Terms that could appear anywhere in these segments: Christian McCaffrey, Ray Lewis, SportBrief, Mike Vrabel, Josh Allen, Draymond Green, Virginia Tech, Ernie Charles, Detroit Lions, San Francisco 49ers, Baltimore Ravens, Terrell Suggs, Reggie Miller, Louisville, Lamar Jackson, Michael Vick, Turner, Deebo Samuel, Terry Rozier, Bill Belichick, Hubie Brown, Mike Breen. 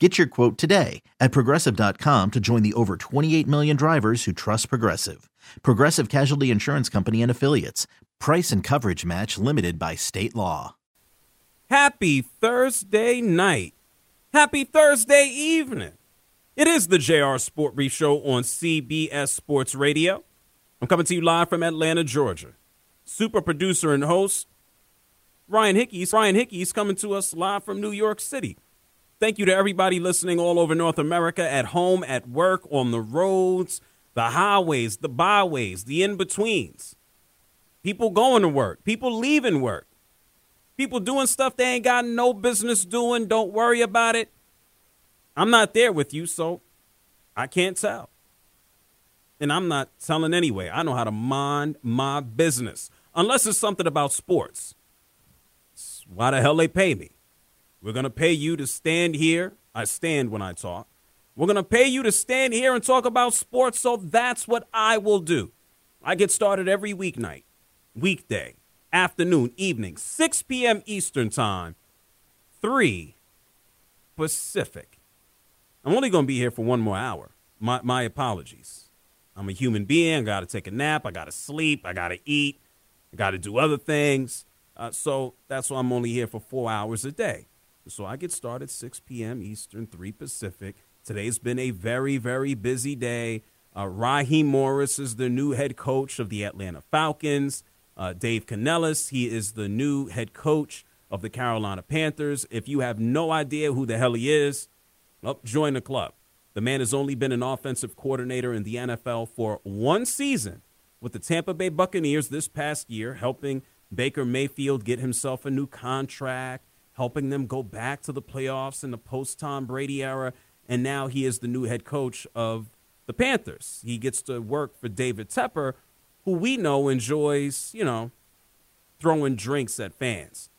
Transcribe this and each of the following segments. Get your quote today at Progressive.com to join the over 28 million drivers who trust Progressive. Progressive Casualty Insurance Company and Affiliates. Price and coverage match limited by state law. Happy Thursday night. Happy Thursday evening. It is the JR Sport Brief Show on CBS Sports Radio. I'm coming to you live from Atlanta, Georgia. Super producer and host, Ryan Hickey's. Ryan Hickey's coming to us live from New York City. Thank you to everybody listening all over North America, at home, at work, on the roads, the highways, the byways, the in-betweens. People going to work, people leaving work, people doing stuff they ain't got no business doing. Don't worry about it. I'm not there with you, so I can't tell. And I'm not telling anyway. I know how to mind my business, unless it's something about sports. It's why the hell they pay me. We're going to pay you to stand here. I stand when I talk. We're going to pay you to stand here and talk about sports, so that's what I will do. I get started every weeknight, weekday, afternoon, evening, 6 p.m. Eastern Time, 3 Pacific. I'm only going to be here for one more hour. My apologies. I'm a human being. I got to take a nap. I got to sleep. I got to eat. I got to do other things. So that's why I'm only here for 4 hours a day. So I get started 6 p.m. Eastern, 3 Pacific. Today's been a very, very busy day. Raheem Morris is the new head coach of the Atlanta Falcons. Dave Canellis, he is the new head coach of the Carolina Panthers. If you have no idea who the hell he is, well, join the club. The man has only been an offensive coordinator in the NFL for one season with the Tampa Bay Buccaneers this past year, helping Baker Mayfield get himself a new contract, helping them go back to the playoffs in the post-Tom Brady era, and now he is the new head coach of the Panthers. He gets to work for David Tepper, who we know enjoys, throwing drinks at fans.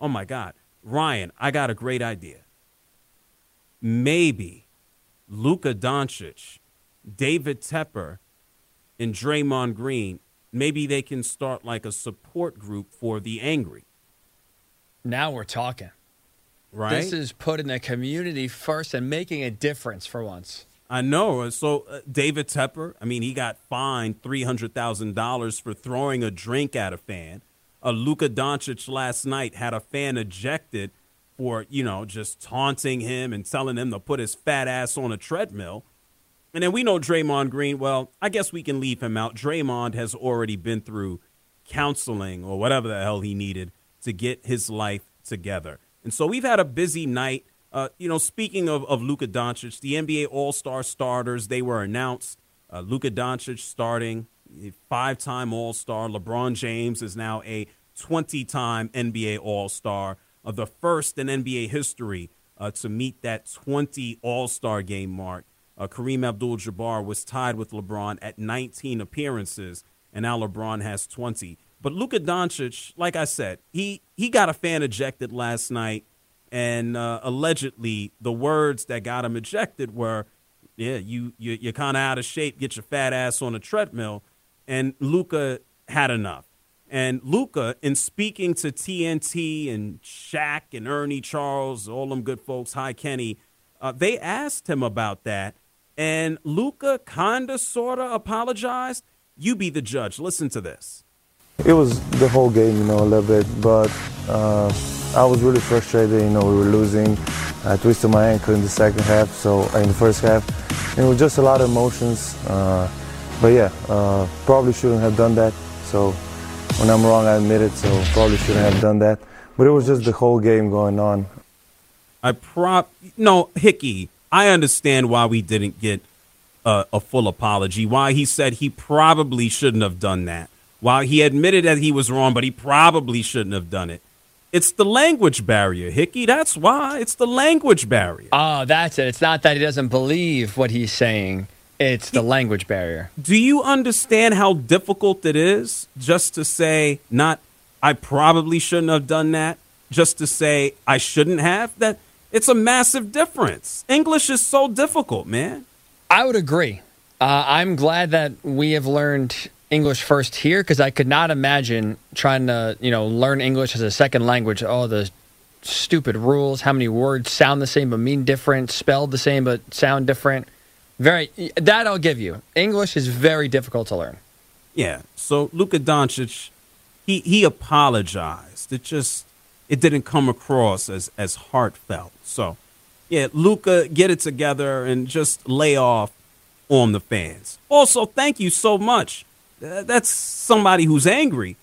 Oh, my God. Ryan, I got a great idea. Maybe Luka Doncic, David Tepper, and Draymond Green, maybe they can start like a support group for the angry. Now we're talking. Right. This is putting the community first and making a difference for once. I know. So David Tepper, he got fined $300,000 for throwing a drink at a fan. Luka Doncic last night had a fan ejected for, just taunting him and telling him to put his fat ass on a treadmill. And then we know Draymond Green. Well, I guess we can leave him out. Draymond has already been through counseling or whatever the hell he needed to get his life together. And so we've had a busy night. Speaking of Luka Doncic, the NBA All-Star starters, they were announced. Luka Doncic starting, five-time All-Star. LeBron James is now a 20-time NBA All-Star, the first in NBA history to meet that 20 All-Star game mark. Kareem Abdul-Jabbar was tied with LeBron at 19 appearances, and now LeBron has 20. But Luka Doncic, like I said, he got a fan ejected last night, and allegedly the words that got him ejected were, yeah, you're kind of out of shape, get your fat ass on a treadmill, and Luka had enough. And Luka, in speaking to TNT and Shaq and Ernie Charles, all them good folks, hi Kenny, they asked him about that, and Luka kind of sort of apologized. You be the judge. Listen to this. It was the whole game, a little bit, but I was really frustrated, we were losing. I twisted my ankle in the second half, so in the first half. It was just a lot of emotions, but yeah, probably shouldn't have done that. So when I'm wrong, I admit it, so probably shouldn't have done that. But it was just the whole game going on. Hickey, I understand why we didn't get a full apology, why he said he probably shouldn't have done that, why he admitted that he was wrong, but he probably shouldn't have done it. It's the language barrier, Hickey. That's why. It's the language barrier. Oh, that's it. It's not that he doesn't believe what he's saying. It's the language barrier. Do you understand how difficult it is just to say, not, I probably shouldn't have done that, just to say, I shouldn't have? That it's a massive difference. English is so difficult, man. I would agree. I'm glad that we have learned English first here, because I could not imagine trying to, learn English as a second language. All the stupid rules, how many words sound the same but mean different, spelled the same but sound different. That I'll give you. English is very difficult to learn. Yeah. So Luka Doncic, he apologized. It didn't come across as heartfelt. So yeah, Luka, get it together and just lay off on the fans. Also, thank you so much. That's somebody who's angry.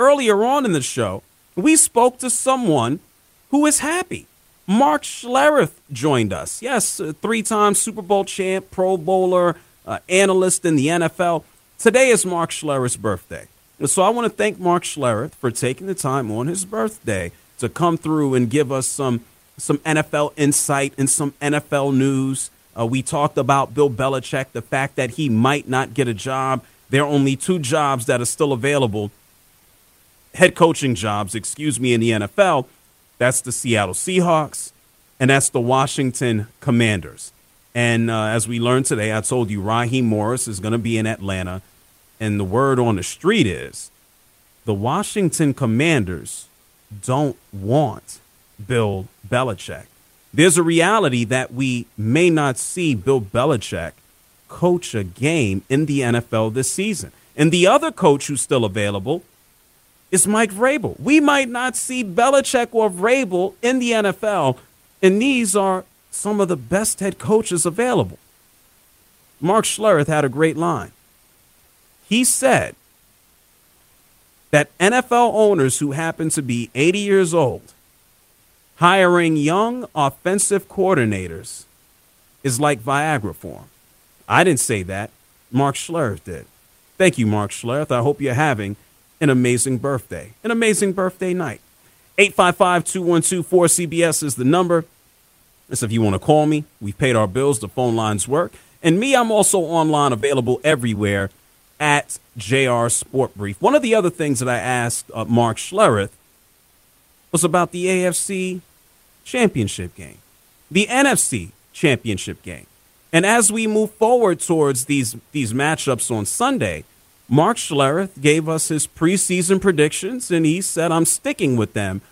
Earlier on in the show, we spoke to someone who is happy. Mark Schlereth joined us. Yes, three-time Super Bowl champ, Pro Bowler, analyst in the NFL. Today is Mark Schlereth's birthday. And so I want to thank Mark Schlereth for taking the time on his birthday to come through and give us some NFL insight and some NFL news. We talked about Bill Belichick, the fact that he might not get a job. There are only two jobs that are still available, head coaching jobs, in the NFL. That's the Seattle Seahawks, and that's the Washington Commanders. And as we learned today, I told you Raheem Morris is going to be in Atlanta, and the word on the street is the Washington Commanders don't want Bill Belichick. There's a reality that we may not see Bill Belichick coach a game in the NFL this season. And the other coach who's still available is Mike Vrabel. We might not see Belichick or Vrabel in the NFL, and these are some of the best head coaches available. Mark Schlereth had a great line. He said that NFL owners who happen to be 80 years old hiring young offensive coordinators is like Viagra for them. I didn't say that. Mark Schlereth did. Thank you, Mark Schlereth. I hope you're having an amazing birthday, night. 855-212-4CBS is the number. That's if you want to call me. We've paid our bills. The phone lines work. And me, I'm also online, available everywhere at JR Sport Brief. One of the other things that I asked Mark Schlereth was about the AFC championship game, the NFC championship game. And as we move forward towards these matchups on Sunday, Mark Schlereth gave us his preseason predictions, and he said, I'm sticking with them.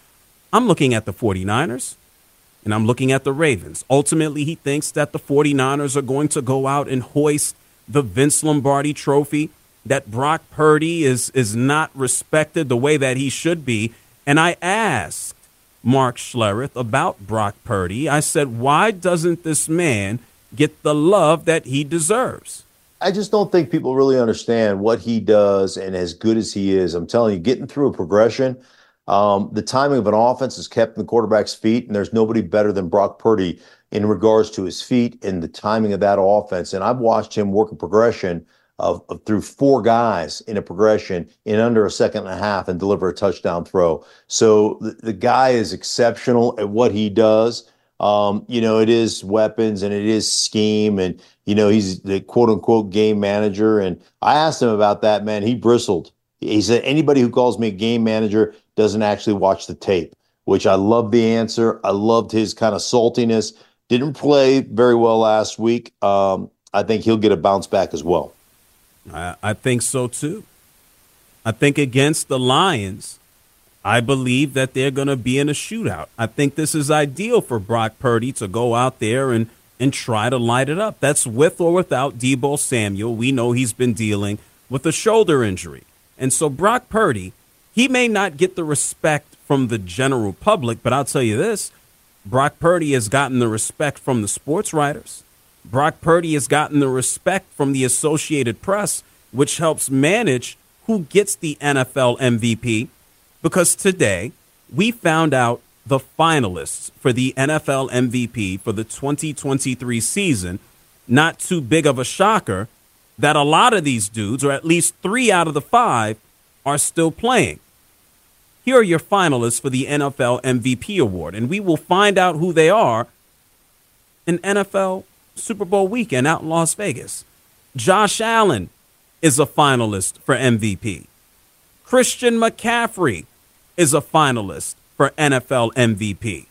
I'm looking at the 49ers, and I'm looking at the Ravens. Ultimately, he thinks that the 49ers are going to go out and hoist the Vince Lombardi trophy, that Brock Purdy is not respected the way that he should be. And I asked Mark Schlereth about Brock Purdy. I said, why doesn't this man get the love that he deserves? I just don't think people really understand what he does, and as good as he is, I'm telling you, getting through a progression, the timing of an offense is kept in the quarterback's feet, and there's nobody better than Brock Purdy in regards to his feet and the timing of that offense. And I've watched him work a progression of through four guys in a progression in under a second and a half and deliver a touchdown throw. So the guy is exceptional at what he does. It is weapons and it is scheme, and, he's the quote unquote game manager. And I asked him about that, man. He bristled. He said, anybody who calls me a game manager doesn't actually watch the tape, which I love the answer. I loved his kind of saltiness. Didn't play very well last week. I think he'll get a bounce back as well. I think so too. I think against the Lions, I believe that they're going to be in a shootout. I think this is ideal for Brock Purdy to go out there and try to light it up. That's with or without Deebo Samuel. We know he's been dealing with a shoulder injury. And so Brock Purdy, he may not get the respect from the general public, but I'll tell you this, Brock Purdy has gotten the respect from the sports writers. Brock Purdy has gotten the respect from the Associated Press, which helps manage who gets the NFL MVP, because today we found out the finalists for the NFL MVP for the 2023 season. Not too big of a shocker that a lot of these dudes, or at least 3 out of the 5, are still playing. Here are your finalists for the NFL MVP award, and we will find out who they are in NFL Super Bowl weekend out in Las Vegas. Josh Allen is a finalist for MVP. Christian McCaffrey is a finalist for NFL MVP.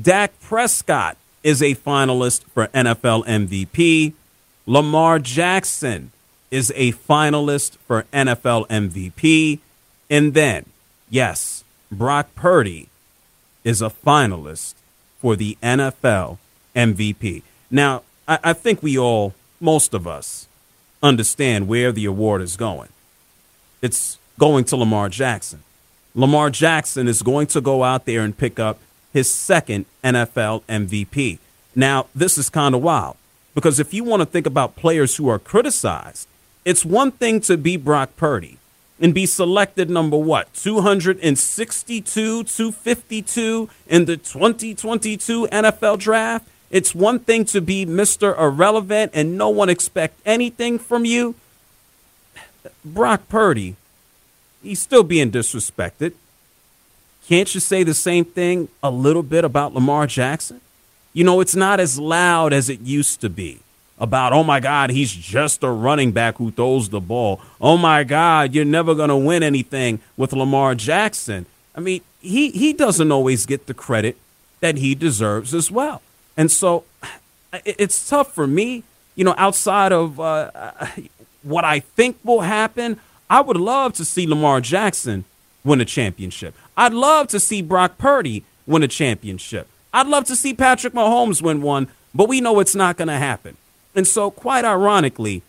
Dak Prescott is a finalist for NFL MVP. Lamar Jackson is a finalist for NFL MVP. And then, yes, Brock Purdy is a finalist for the NFL MVP. Now, I think we all, most of us, understand where the award is going. It's going to Lamar Jackson. Lamar Jackson is going to go out there and pick up his second NFL MVP. Now, this is kind of wild, because if you want to think about players who are criticized, it's one thing to be Brock Purdy and be selected number, 252 in the 2022 NFL Draft. It's one thing to be Mr. Irrelevant and no one expect anything from you. Brock Purdy, he's still being disrespected. Can't you say the same thing a little bit about Lamar Jackson? You know, it's not as loud as it used to be about, oh, my God, he's just a running back who throws the ball. Oh, my God, you're never going to win anything with Lamar Jackson. I mean, he doesn't always get the credit that he deserves as well. And so it's tough for me, you know, outside of what I think will happen. I would love to see Lamar Jackson win a championship. I'd love to see Brock Purdy win a championship. I'd love to see Patrick Mahomes win one, but we know it's not going to happen. And so, quite ironically,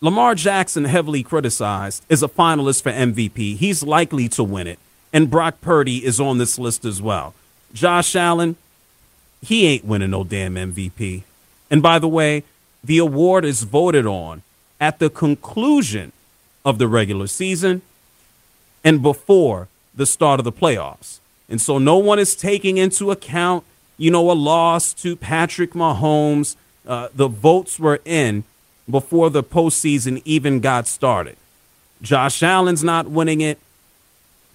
Lamar Jackson, heavily criticized, is a finalist for MVP. He's likely to win it. And Brock Purdy is on this list as well. Josh Allen, he ain't winning no damn MVP. And by the way, the award is voted on at the conclusion of the regular season and before the start of the playoffs. And so no one is taking into account, you know, a loss to Patrick Mahomes. The votes were in before the postseason even got started. Josh Allen's not winning it.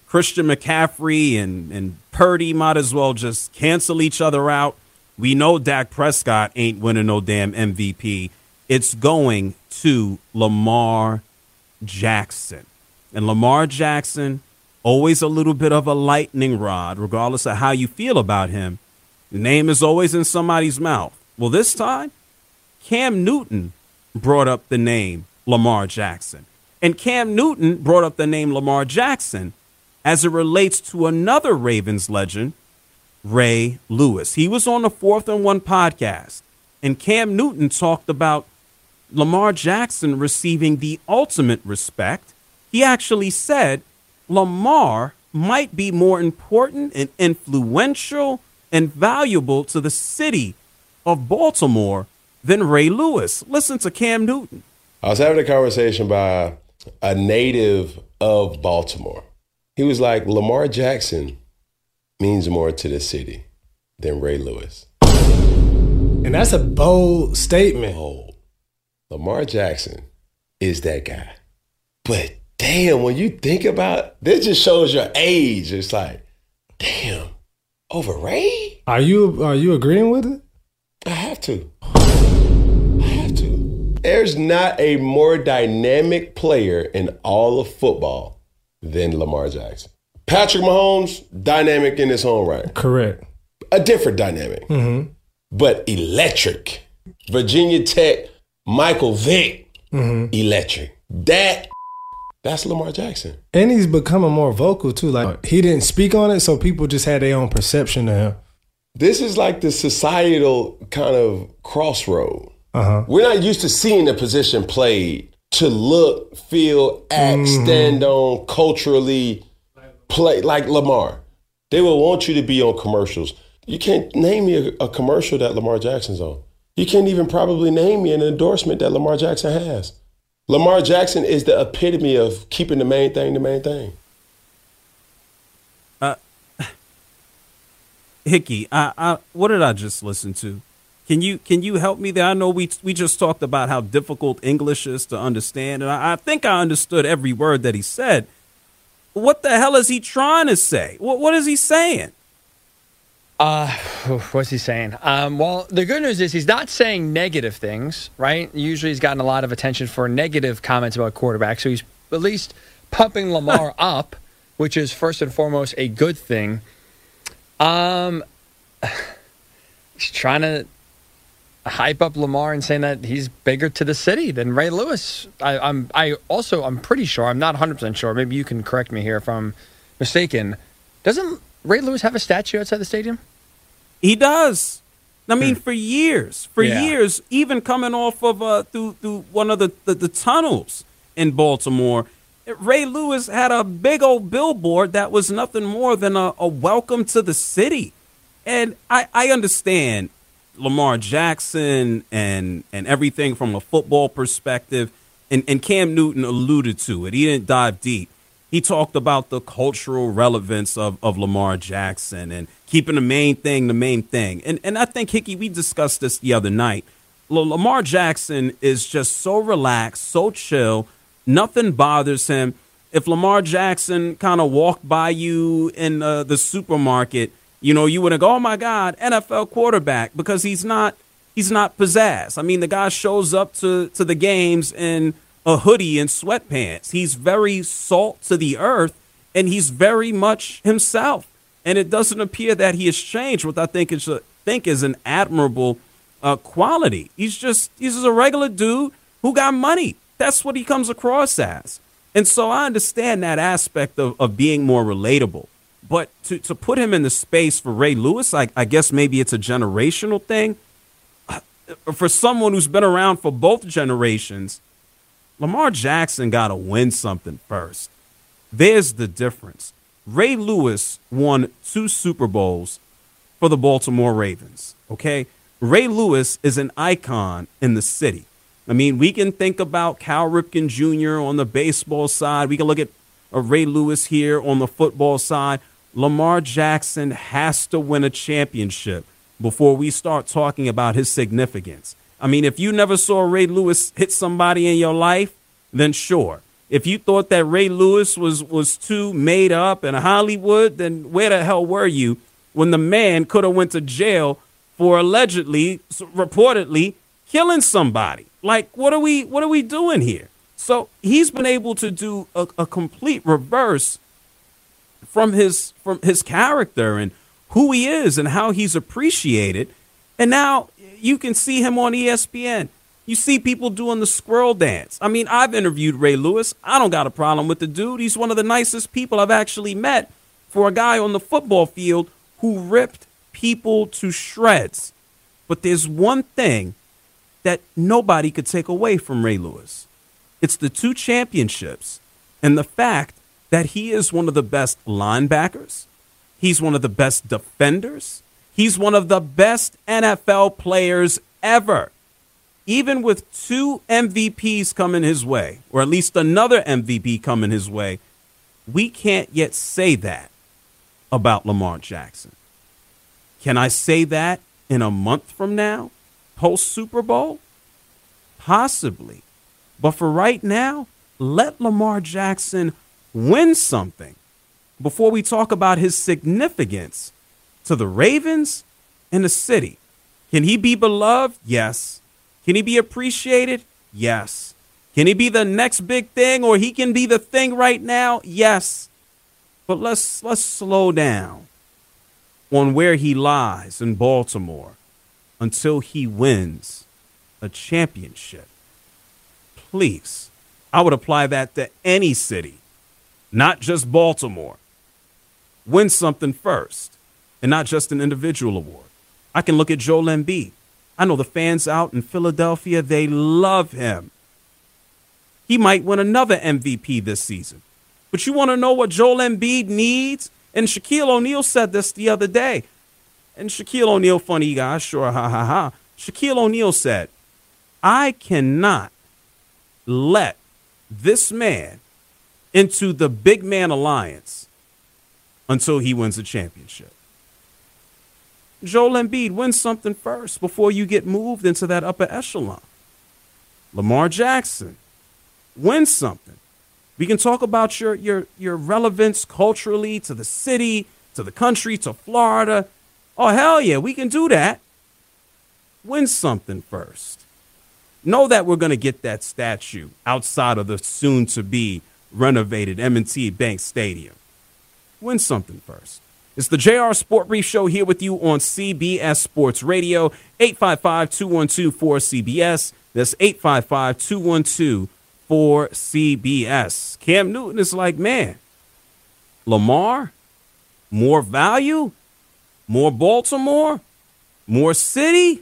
Christian McCaffrey and Purdy might as well just cancel each other out. We know Dak Prescott ain't winning no damn MVP. It's going to Lamar Jackson. And Lamar Jackson, always a little bit of a lightning rod, regardless of how you feel about him. The name is always in somebody's mouth. Well, this time, Cam Newton brought up the name Lamar Jackson. And Cam Newton brought up the name Lamar Jackson as it relates to another Ravens legend, Ray Lewis. He was on the 4th and 1 podcast, and Cam Newton talked about Lamar Jackson receiving the ultimate respect. He actually said Lamar might be more important and influential and valuable to the city of Baltimore than Ray Lewis. Listen to Cam Newton. I was having a conversation by a native of Baltimore. He was like, Lamar Jackson means more to the city than Ray Lewis. And that's a bold statement. Bold. Lamar Jackson is that guy. But damn, when you think about this, just shows your age. It's like, damn, over Ray? Are you agreeing with it? I have to. There's not a more dynamic player in all of football than Lamar Jackson. Patrick Mahomes, dynamic in his own right. Correct. A different dynamic, but electric. Virginia Tech, Michael Vick, electric. That's Lamar Jackson. And he's becoming more vocal too. Like, he didn't speak on it, so people just had their own perception of him. This is like the societal kind of crossroad. We're not used to seeing the position played to look, feel, act, stand on, culturally play like Lamar. They will want you to be on commercials. You can't name me a commercial that Lamar Jackson's on. You can't even probably name me an endorsement that Lamar Jackson has. Lamar Jackson is the epitome of keeping the main thing the main thing. Hickey, I what did I just listen to? Can you help me there? I know we just talked about how difficult English is to understand, and I think I understood every word that he said. What the hell is he trying to say? What is he saying? What's he saying? Well, the good news is he's not saying negative things, right? Usually he's gotten a lot of attention for negative comments about quarterbacks, so he's at least pumping Lamar up, which is first and foremost a good thing. He's trying to hype up Lamar and saying that he's bigger to the city than Ray Lewis. I'm pretty sure, I'm not 100% sure, maybe you can correct me here if I'm mistaken. Doesn't Ray Lewis have a statue outside the stadium? He does. I mean, for years, even coming off of through one of the tunnels in Baltimore, Ray Lewis had a big old billboard that was nothing more than a welcome to the city. And I understand Lamar Jackson and everything from a football perspective, and Cam Newton alluded to it. He didn't dive deep. He talked about the cultural relevance of Lamar Jackson and keeping the main thing the main thing. And I think, Hickey, we discussed this the other night. Lamar Jackson is just so relaxed, so chill. Nothing bothers him. If Lamar Jackson kind of walked by you in the supermarket, you know, you wouldn't go, oh, my God, NFL quarterback, because he's not pizzazz. I mean, the guy shows up to the games in a hoodie and sweatpants. He's very salt to the earth, and he's very much himself. And it doesn't appear that he has changed, what I think is an admirable quality. He's just a regular dude who got money. That's what he comes across as. And so I understand that aspect of being more relatable. But to put him in the space for Ray Lewis, I guess maybe it's a generational thing. For someone who's been around for both generations, Lamar Jackson got to win something first. There's the difference. Ray Lewis won 2 Super Bowls for the Baltimore Ravens, okay? Ray Lewis is an icon in the city. I mean, we can think about Cal Ripken Jr. on the baseball side. We can look at Ray Lewis here on the football side. Lamar Jackson has to win a championship before we start talking about his significance. I mean, if you never saw Ray Lewis hit somebody in your life, then sure. If you thought that Ray Lewis was too made up in Hollywood, then where the hell were you when the man could have went to jail for allegedly, reportedly, killing somebody? Like, what are we doing here? So he's been able to do a complete reverse from his character and who he is and how he's appreciated. And now you can see him on ESPN. You see people doing the squirrel dance. I mean, I've interviewed Ray Lewis. I don't got a problem with the dude. He's one of the nicest people I've actually met for a guy on the football field who ripped people to shreds. But there's one thing that nobody could take away from Ray Lewis. It's the 2 championships and the fact that he is one of the best linebackers. He's one of the best defenders. He's one of the best NFL players ever. Even with 2 MVPs coming his way, or at least another MVP coming his way, we can't yet say that about Lamar Jackson. Can I say that in a month from now? Post-Super Bowl? Possibly. But for right now, let Lamar Jackson win something before we talk about his significance to the Ravens and the city. Can he be beloved? Yes. Can he be appreciated? Yes. Can he be the next big thing, or he can be the thing right now? Yes. But let's slow down on where he lies in Baltimore until he wins a championship. Please, I would apply that to any city, not just Baltimore. Win something first, and not just an individual award. I can look at Joel Embiid. I know the fans out in Philadelphia, they love him. He might win another MVP this season. But you want to know what Joel Embiid needs? And Shaquille O'Neal said this the other day. And Shaquille O'Neal, funny guy, sure, ha, ha, ha. Shaquille O'Neal said, I cannot let this man into the big man alliance until he wins a championship. Joel Embiid, win something first before you get moved into that upper echelon. Lamar Jackson, win something. We can talk about your relevance culturally to the city, to the country, to Florida. Oh, hell yeah, we can do that. Win something first. Know that we're going to get that statue outside of the soon-to-be renovated M&T Bank Stadium. Win something first. It's the JR Sport Brief Show here with you on CBS Sports Radio, 855-212-4CBS. That's 855-212-4CBS. Cam Newton is like, man, Lamar, more value, more Baltimore, more city.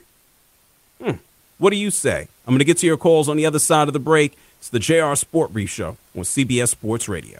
What do you say? I'm going to get to your calls on the other side of the break. It's the JR Sport Brief Show on CBS Sports Radio.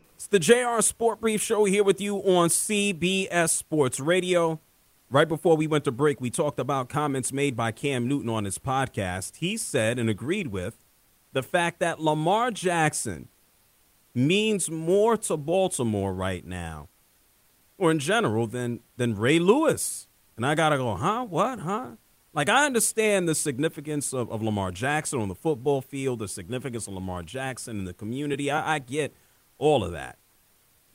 It's the JR Sport Brief Show here with you on CBS Sports Radio. Right before we went to break, we talked about comments made by Cam Newton on his podcast. He said and agreed with the fact that Lamar Jackson means more to Baltimore right now, or in general, than Ray Lewis. And I got to go, huh? What? Huh? Like, I understand the significance of Lamar Jackson on the football field, the significance of Lamar Jackson in the community. I get all of that.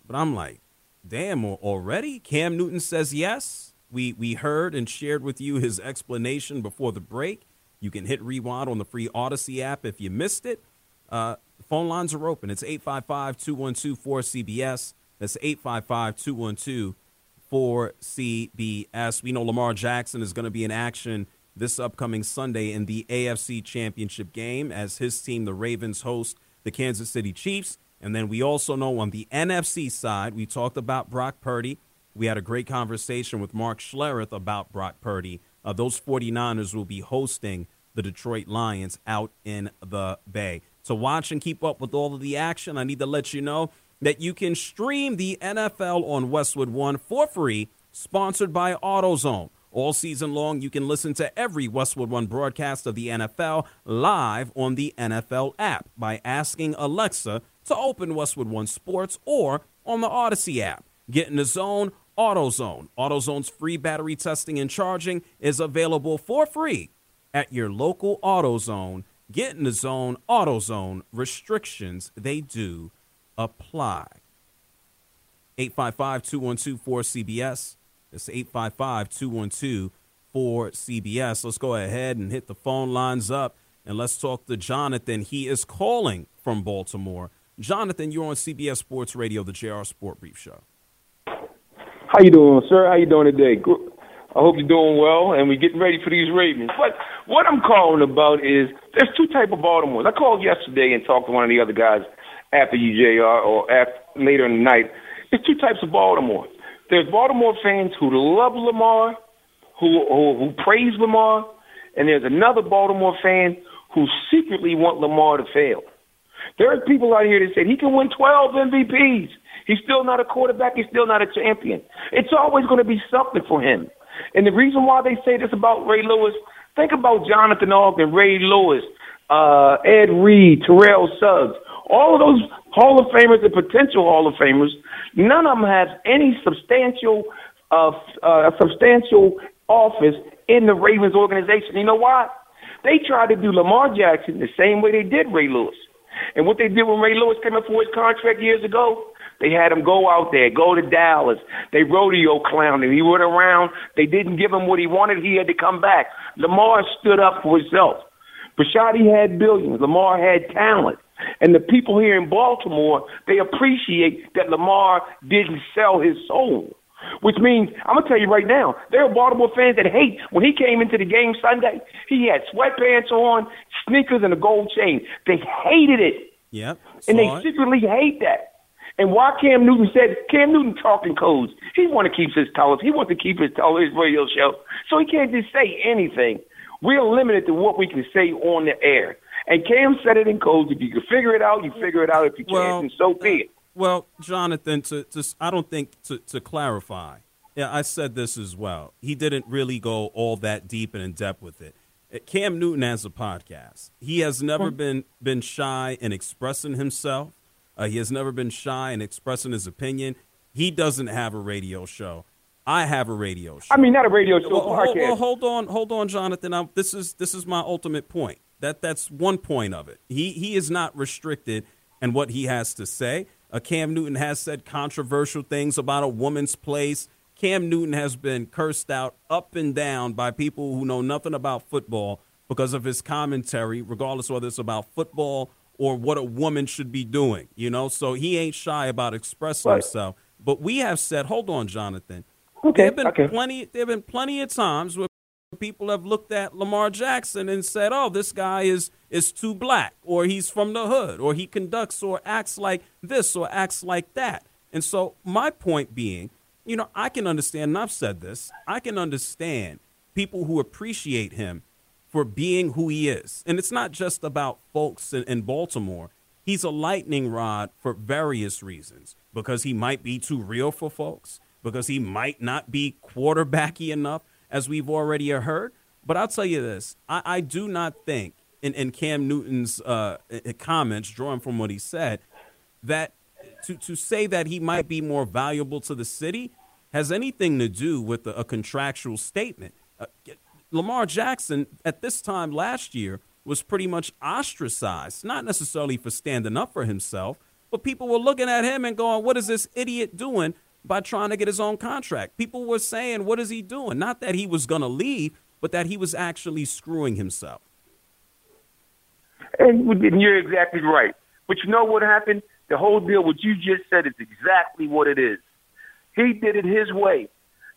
But I'm like, damn, already? Cam Newton says yes. We heard and shared with you his explanation before the break. You can hit rewind on the free Odyssey app if you missed it. Phone lines are open. It's 855-212-4CBS. That's 855-212-4CBS. We know Lamar Jackson is going to be in action this upcoming Sunday in the AFC Championship game as his team, the Ravens, host the Kansas City Chiefs. And then we also know on the NFC side, we talked about Brock Purdy. We had a great conversation with Mark Schlereth about Brock Purdy. Those 49ers will be hosting the Detroit Lions out in the Bay. To watch and keep up with all of the action, I need to let you know that you can stream the NFL on Westwood One for free, sponsored by AutoZone. All season long, you can listen to every Westwood One broadcast of the NFL live on the NFL app by asking Alexa to open Westwood One Sports or on the Odyssey app. Get in the zone. AutoZone. AutoZone's free battery testing and charging is available for free at your local AutoZone. Get in the zone, AutoZone. Restrictions, they do apply. 855-212-4CBS. That's 855-212-4CBS. Let's go ahead and hit the phone lines up, and let's talk to Jonathan. He is calling from Baltimore. Jonathan, you're on CBS Sports Radio, the JR Sport Brief Show. How you doing, sir? How you doing today? I hope you're doing well, and we're getting ready for these Ravens. But what I'm calling about is there's two type of Baltimores. I called yesterday and talked to one of the other guys after you, JR, or after, later in the night. There's two types of Baltimore. There's Baltimore fans who love Lamar, who praise Lamar, and there's another Baltimore fan who secretly want Lamar to fail. There are people out here that said he can win 12 MVPs. He's still not a quarterback. He's still not a champion. It's always going to be something for him. And the reason why they say this about Ray Lewis, think about Jonathan Ogden, Ray Lewis, Ed Reed, Terrell Suggs, all of those Hall of Famers and potential Hall of Famers. None of them have any substantial office in the Ravens organization. You know why? They tried to do Lamar Jackson the same way they did Ray Lewis. And what they did when Ray Lewis came up for his contract years ago, they had him go out there, go to Dallas. They rodeo clowned him. He went around. They didn't give him what he wanted. He had to come back. Lamar stood up for himself. Brashadi had billions. Lamar had talent. And the people here in Baltimore, they appreciate that Lamar didn't sell his soul, which means, I'm going to tell you right now, there are Baltimore fans that hate. When he came into the game Sunday, he had sweatpants on, sneakers, and a gold chain. They hated it. Yep, and they secretly hate that. And why Cam Newton talking codes. He wants to keep his colors. He wants to keep his radio show. So he can't just say anything. We're limited to what we can say on the air. And Cam said it in codes. If you can figure it out, you figure it out. If you can't, and so be it. Well, Jonathan, to clarify, yeah, I said this as well. He didn't really go all that deep and in depth with it. Cam Newton has a podcast. He has never been shy in expressing himself. He has never been shy in expressing his opinion. He doesn't have a radio show. I have a radio show. I mean, not a radio show. Hold on, Jonathan. This is my ultimate point. That's one point of it. He is not restricted in what he has to say. Cam Newton has said controversial things about a woman's place. Cam Newton has been cursed out up and down by people who know nothing about football because of his commentary, regardless whether it's about football or what a woman should be doing, you know? So he ain't shy about expressing himself. But we have said, hold on, Jonathan. Okay, there have been plenty of times where people have looked at Lamar Jackson and said, oh, this guy is too black, or he's from the hood, or he conducts or acts like this or acts like that. And so my point being, you know, I can understand, and I've said this, I can understand people who appreciate him for being who he is. And it's not just about folks in Baltimore. He's a lightning rod for various reasons, because he might be too real for folks, because he might not be quarterbacky enough, as we've already heard. But I'll tell you this, I do not think in Cam Newton's comments, drawing from what he said, that to say that he might be more valuable to the city has anything to do with a contractual statement. Lamar Jackson, at this time last year, was pretty much ostracized, not necessarily for standing up for himself, but people were looking at him and going, what is this idiot doing by trying to get his own contract? People were saying, what is he doing? Not that he was going to leave, but that he was actually screwing himself. And you're exactly right. But you know what happened? The whole deal, what you just said, is exactly what it is. He did it his way.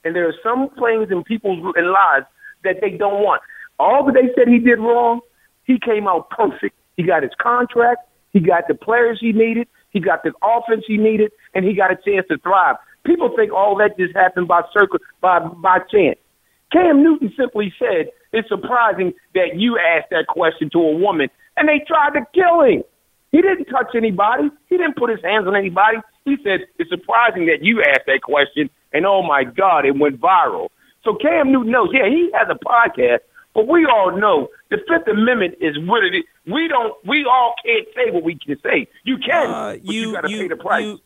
And there are some things in people's lives that they don't want. All that they said he did wrong, he came out perfect. He got his contract, he got the players he needed, he got the offense he needed, and he got a chance to thrive. People think all that just happened by chance. Cam Newton simply said, it's surprising that you asked that question to a woman, and they tried to kill him. He didn't touch anybody. He didn't put his hands on anybody. He said, it's surprising that you asked that question, and oh, my God, it went viral. So Cam Newton knows, yeah, he has a podcast, But we all know the Fifth Amendment is what it is. We all can't say what we can say. You can, but you got to pay the price.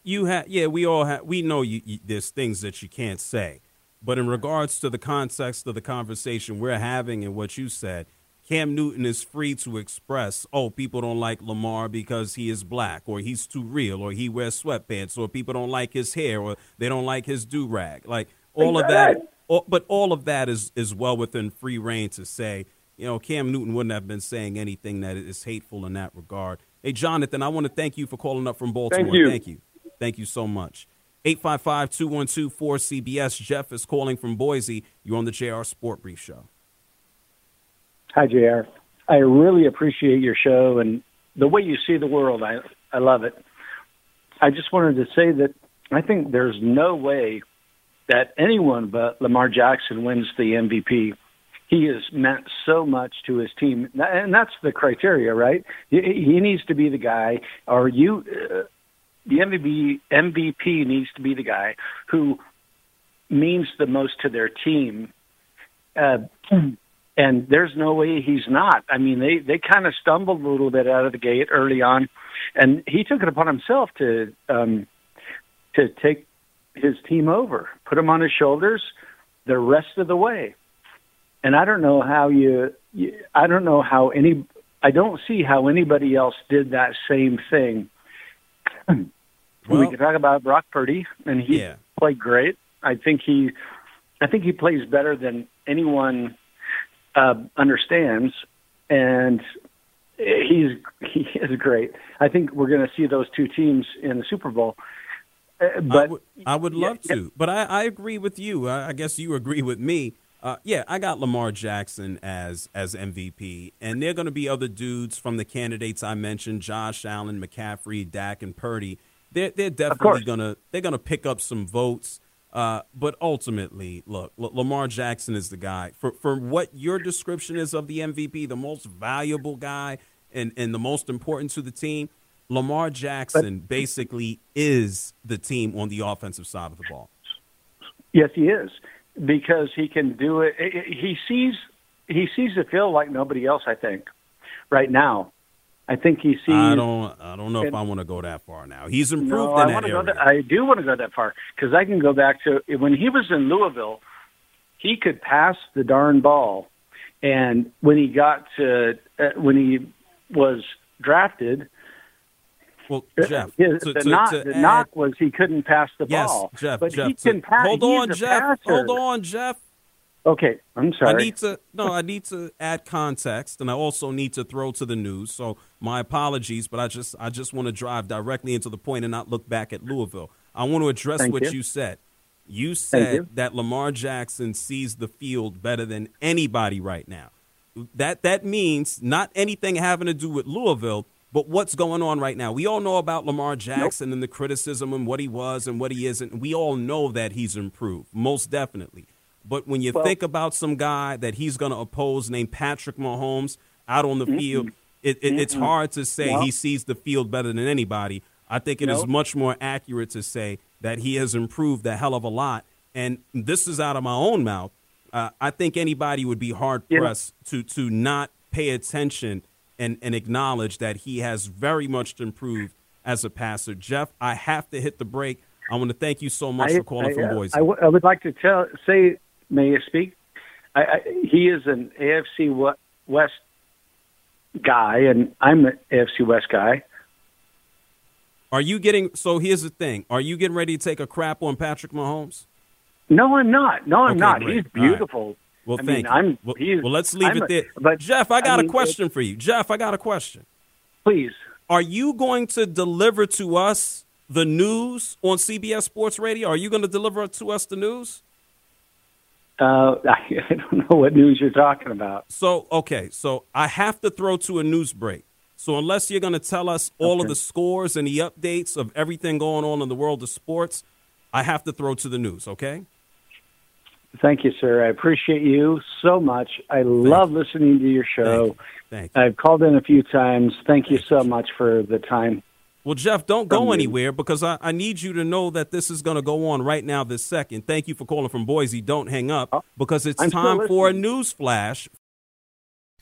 We know there's things that you can't say. But in regards to the context of the conversation we're having and what you said, Cam Newton is free to express, oh, people don't like Lamar because he is black, or he's too real, or he wears sweatpants, or people don't like his hair, or they don't like his do-rag. Like, all of that, but all of that is well within free reign to say, you know, Cam Newton wouldn't have been saying anything that is hateful in that regard. Hey, Jonathan, I want to thank you for calling up from Baltimore. Thank you. Thank you so much. 855-212-4CBS. Jeff is calling from Boise. You're on the JR Sport Brief Show. Hi, JR. I really appreciate your show and the way you see the world. I love it. I just wanted to say that I think there's no way that anyone but Lamar Jackson wins the MVP. He has meant so much to his team, and that's the criteria, right? He needs to be the guy, or you, the MVP needs to be the guy who means the most to their team. And there's no way he's not. I mean, they kind of stumbled a little bit out of the gate early on, and he took it upon himself to take his team over, put him on his shoulders the rest of the way. And I don't know how I don't see how anybody else did that same thing. Well, we could talk about Brock Purdy, and he played great. I think he plays better than anyone understands, and he is great. I think we're going to see those two teams in the Super Bowl. But I would love to, but I agree with you. I guess you agree with me. I got Lamar Jackson as MVP, and there are going to be other dudes from the candidates I mentioned: Josh Allen, McCaffrey, Dak, and Purdy. They're definitely gonna pick up some votes. But ultimately, look, Lamar Jackson is the guy. For what your description is of the MVP, the most valuable guy and the most important to the team, Lamar Jackson basically is the team on the offensive side of the ball. Yes, he is, because he can do it. He sees the field like nobody else, I think, right now. I think he sees. I don't know if I want to go that far now. He's improved in that area. I do want to go that far, because I can go back to when he was in Louisville. He could pass the darn ball, and when he got to when he was drafted. Well, Jeff, the knock was he couldn't pass the ball. Yes, Jeff. But he can pass. Hold on, Jeff. Okay, I'm sorry. I need to add context, and I also need to throw to the news. So my apologies, but I just want to drive directly into the point and not look back at Louisville. I want to address what you said. You said that Lamar Jackson sees the field better than anybody right now. That means not anything having to do with Louisville, but what's going on right now. We all know about Lamar Jackson and the criticism and what he was and what he isn't. We all know that he's improved, most definitely. But when you think about some guy that he's going to oppose named Patrick Mahomes out on the field, it's hard to say he sees the field better than anybody. I think it is much more accurate to say that he has improved a hell of a lot. And this is out of my own mouth. I think anybody would be hard-pressed to not pay attention and acknowledge that he has very much improved as a passer. Jeff, I have to hit the break. I want to thank you so much for calling from Boise. I would like to say, may you speak? He is an AFC West guy, and I'm an AFC West guy. So here's the thing. Are you getting ready to take a crap on Patrick Mahomes? No, I'm not. Great. He's beautiful. Right. Well, thank you. Let's leave it there. But Jeff, I got a question for you. Jeff, I got a question. Please. Are you going to deliver to us the news on CBS Sports Radio? Are you going to deliver to us the news? I don't know what news you're talking about. So I have to throw to a news break. So unless you're going to tell us all of the scores and the updates of everything going on in the world of sports, I have to throw to the news, okay? Thank you, sir. I appreciate you so much. I love listening to your show. Thank you. I've called in a few times. Thank you so much for the time. Well, Jeff, don't go anywhere, because I need you to know that this is going to go on right now this second. Thank you for calling from Boise. Don't hang up, because it's time for a news flash.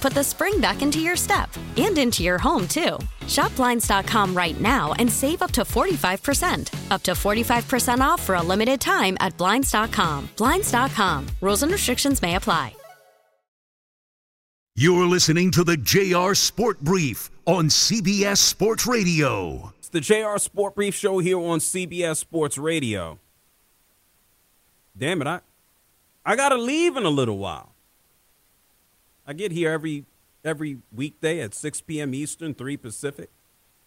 put the spring back into your step. And into your home, too. Shop Blinds.com right now and save up to 45%. Up to 45% off for a limited time at Blinds.com. Blinds.com. Rules and restrictions may apply. You're listening to the JR Sport Brief on CBS Sports Radio. It's the JR Sport Brief show here on CBS Sports Radio. Damn it, I got to leave in a little while. I get here every weekday at 6 p.m. Eastern, 3 Pacific.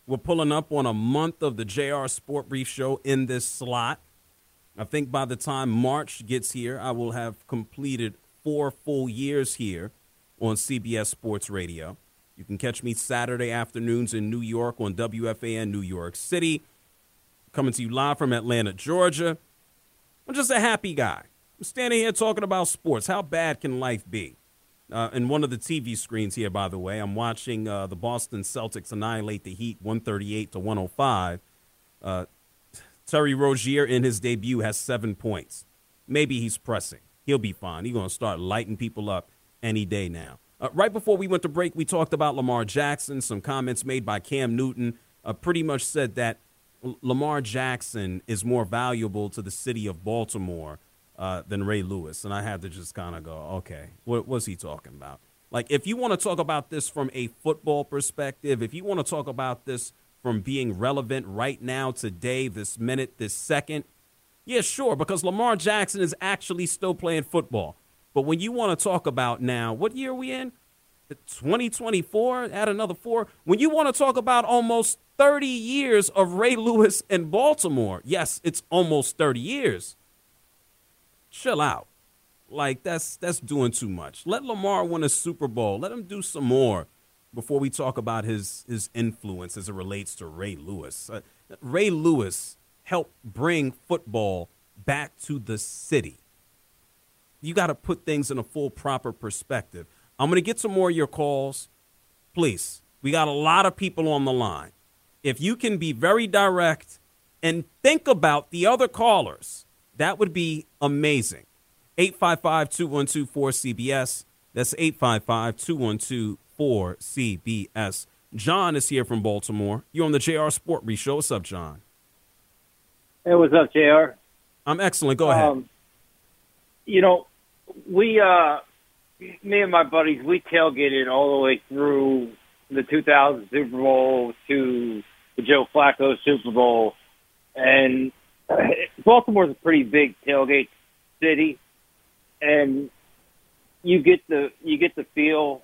We're pulling up on a month of the JR Sport Brief show in this slot. I think by the time March gets here, I will have completed 4 full years here on CBS Sports Radio. You can catch me Saturday afternoons in New York on WFAN New York City. Coming to you live from Atlanta, Georgia. I'm just a happy guy. I'm standing here talking about sports. How bad can life be? And one of the TV screens here, by the way, I'm watching the Boston Celtics annihilate the Heat 138-105. Terry Rozier in his debut has 7 points. Maybe he's pressing. He'll be fine. He's going to start lighting people up any day now. Right before we went to break, we talked about Lamar Jackson, some comments made by Cam Newton, pretty much said that Lamar Jackson is more valuable to the city of Baltimore than Ray Lewis. And I had to just kind of go, okay, what was he talking about? Like, if you want to talk about this from a football perspective, if you want to talk about this from being relevant right now, today, this minute, this second, yeah, sure, because Lamar Jackson is actually still playing football. But when you want to talk about now, what year are we in? 2024, add another 4. When you want to talk about almost 30 years of Ray Lewis in Baltimore, yes, it's almost 30 years. Chill out. Like, that's doing too much. Let Lamar win a Super Bowl. Let him do some more before we talk about his influence as it relates to Ray Lewis. Ray Lewis helped bring football back to the city. You got to put things in a full, proper perspective. I'm going to get some more of your calls. Please, we got a lot of people on the line. If you can be very direct and think about the other callers, that would be amazing. 855-212-4CBS. That's 855-212-4CBS. John is here from Baltimore. You're on the JR Sport Brief Show. What's up, John? Hey, what's up, JR? I'm excellent. Go ahead. You know, me and my buddies, we tailgated all the way through the 2000 Super Bowl to the Joe Flacco Super Bowl. And Baltimore's a pretty big tailgate city. And you get the feel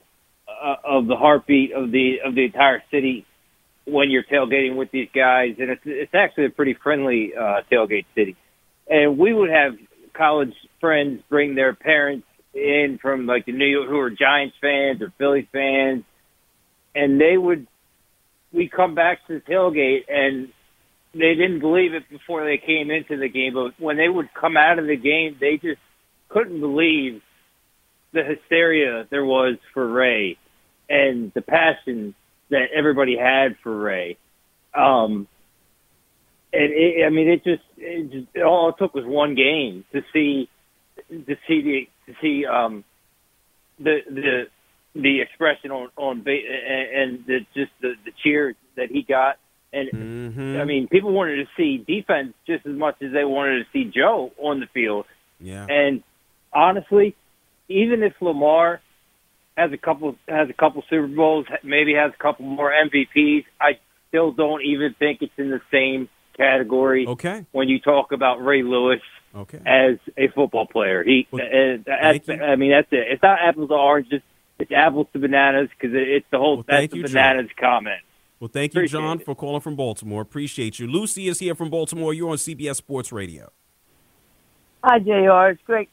of the heartbeat of the entire city when you're tailgating with these guys. And it's actually a pretty friendly tailgate city. And we would have college friends bring their parents in from like the New York, who are Giants fans or Philly fans, and they would, we come back to the tailgate, and they didn't believe it before they came into the game, but when they would come out of the game, they just couldn't believe the hysteria there was for Ray and the passion that everybody had for Ray. And it all it took was one game to see the expression and the cheers that he got. And mm-hmm. I mean, people wanted to see defense just as much as they wanted to see Joe on the field. Yeah. And honestly, even if Lamar has a couple Super Bowls, maybe has a couple more MVPs, I still don't even think it's in the same category. Okay. When you talk about Ray Lewis, okay, as a football player, that's it. It's not apples to oranges; it's apples to bananas, because it's the whole that's the bananas comment. Well, thank you, John, for calling from Baltimore. Appreciate you. Lucy is here from Baltimore. You're on CBS Sports Radio. Hi, JR. It's great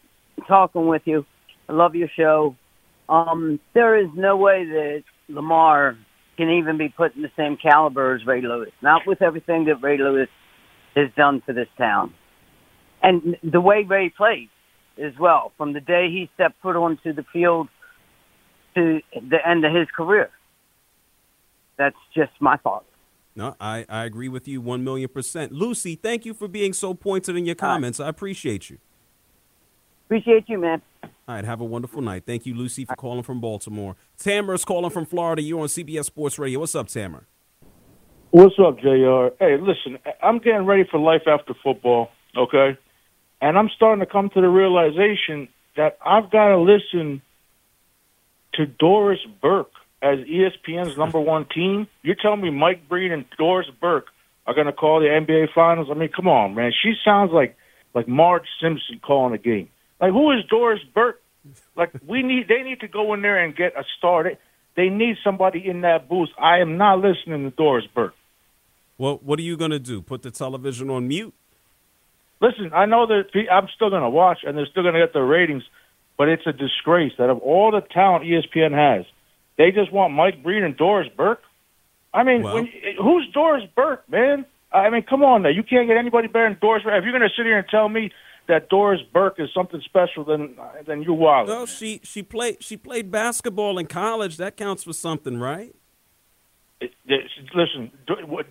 talking with you. I love your show. There is no way that Lamar can even be put in the same caliber as Ray Lewis, not with everything that Ray Lewis has done for this town. And the way Ray played as well, from the day he stepped foot onto the field to the end of his career. That's just my thought. No, I agree with you 1,000,000%. Lucy, thank you for being so pointed in your comments. Right. I appreciate you. Appreciate you, man. All right, have a wonderful night. Thank you, Lucy, for calling from Baltimore. Tamara's calling from Florida. You're on CBS Sports Radio. What's up, Tamara? What's up, JR? Hey, listen, I'm getting ready for life after football, okay? And I'm starting to come to the realization that I've got to listen to Doris Burke as ESPN's number one team. You're telling me Mike Breen and Doris Burke are going to call the NBA Finals? I mean, come on, man. She sounds like Marge Simpson calling a game. Like, who is Doris Burke? Like, they need to go in there and get a started. They need somebody in that booth. I am not listening to Doris Burke. Well, what are you going to do? Put the television on mute? Listen, I know that I'm still going to watch, and they're still going to get their ratings, but it's a disgrace that of all the talent ESPN has, they just want Mike Breen and Doris Burke. I mean, who's Doris Burke, man? I mean, come on now. You can't get anybody better than Doris Burke. If you're going to sit here and tell me that Doris Burke is something special, than you wild. Well, she played basketball in college. That counts for something, right? Listen,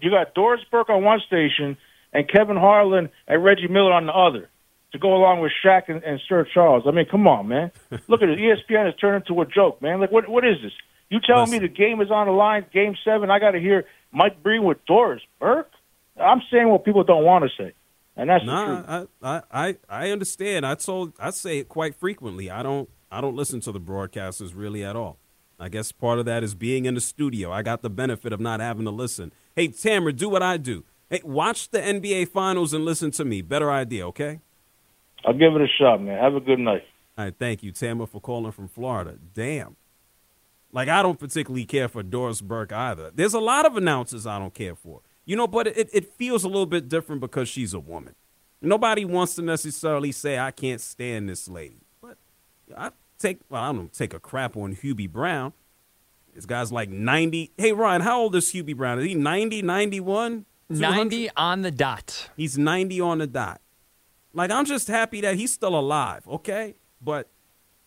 you got Doris Burke on one station and Kevin Harlan and Reggie Miller on the other, to go along with Shaq and Sir Charles. I mean, come on, man. Look at it. ESPN has turned into a joke, man. Like, what is this? You telling me the game is on the line, Game 7, I got to hear Mike Breen with Doris Burke? I'm saying what people don't want to say. And that's the truth. I understand. I say it quite frequently. I don't listen to the broadcasters really at all. I guess part of that is being in the studio. I got the benefit of not having to listen. Hey, Tamara, do what I do. Hey, watch the NBA Finals and listen to me. Better idea, okay? I'll give it a shot, man. Have a good night. All right, thank you, Tamara, for calling from Florida. Damn. Like, I don't particularly care for Doris Burke either. There's a lot of announcers I don't care for. You know, but it feels a little bit different because she's a woman. Nobody wants to necessarily say, I can't stand this lady. But I don't take a crap on Hubie Brown. This guy's like 90. Hey, Ryan, how old is Hubie Brown? Is he 90, 91? 200? 90 on the dot. He's 90 on the dot. Like, I'm just happy that he's still alive, okay? But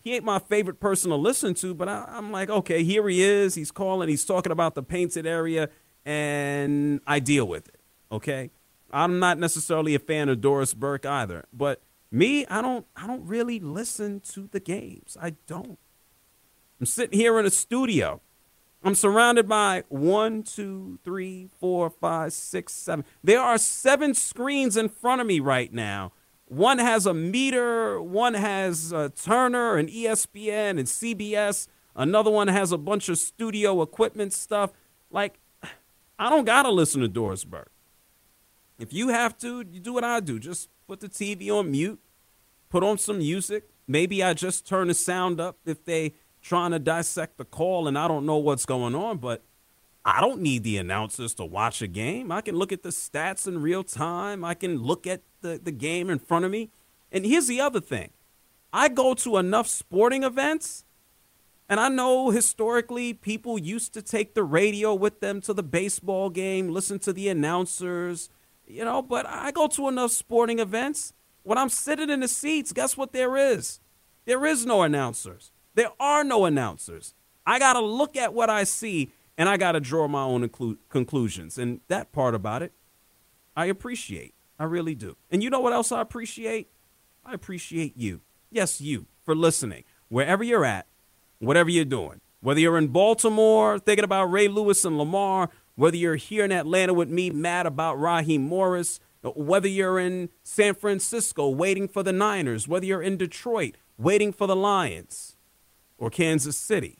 he ain't my favorite person to listen to, but I'm like, okay, here he is. He's calling. He's talking about the painted area, and I deal with it, okay? I'm not necessarily a fan of Doris Burke either, but me, I don't really listen to the games. I don't. I'm sitting here in a studio. I'm surrounded by 1, 2, 3, 4, 5, 6, 7. There are 7 screens in front of me right now. One has a meter, one has Turner and ESPN and CBS. Another one has a bunch of studio equipment stuff. Like, I don't got to listen to Doris Burke. If you have to, you do what I do. Just put the TV on mute, put on some music. Maybe I just turn the sound up if they trying to dissect the call and I don't know what's going on, but I don't need the announcers to watch a game. I can look at the stats in real time. I can look at the game in front of me. And here's the other thing. I go to enough sporting events, and I know historically people used to take the radio with them to the baseball game, listen to the announcers, you know, but I go to enough sporting events. When I'm sitting in the seats, guess what there is? There is no announcers. There are no announcers. I got to look at what I see, and I got to draw my own conclusions. And that part about it, I appreciate. I really do. And you know what else I appreciate? I appreciate you. Yes, you, for listening. Wherever you're at, whatever you're doing, whether you're in Baltimore thinking about Ray Lewis and Lamar, whether you're here in Atlanta with me mad about Raheem Morris, whether you're in San Francisco waiting for the Niners, whether you're in Detroit waiting for the Lions, or Kansas City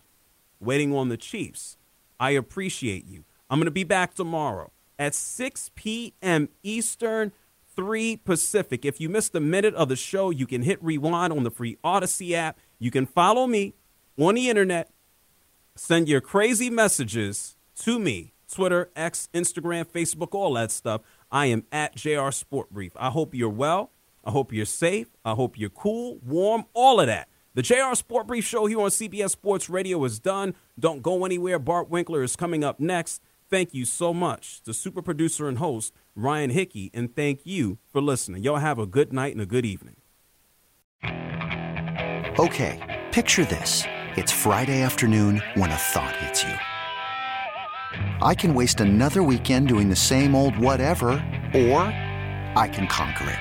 waiting on the Chiefs, I appreciate you. I'm going to be back tomorrow at 6 p.m. Eastern, 3 Pacific. If you missed a minute of the show, you can hit rewind on the free Odyssey app. You can follow me on the internet. Send your crazy messages to me, Twitter, X, Instagram, Facebook, all that stuff. I am at JR Sport Brief. I hope you're well. I hope you're safe. I hope you're cool, warm, all of that. The JR Sport Brief show here on CBS Sports Radio is done. Don't go anywhere. Bart Winkler is coming up next. Thank you so much to super producer and host Ryan Hickey, and thank you for listening. Y'all have a good night and a good evening. Okay, picture this. It's Friday afternoon when a thought hits you. I can waste another weekend doing the same old whatever, or I can conquer it.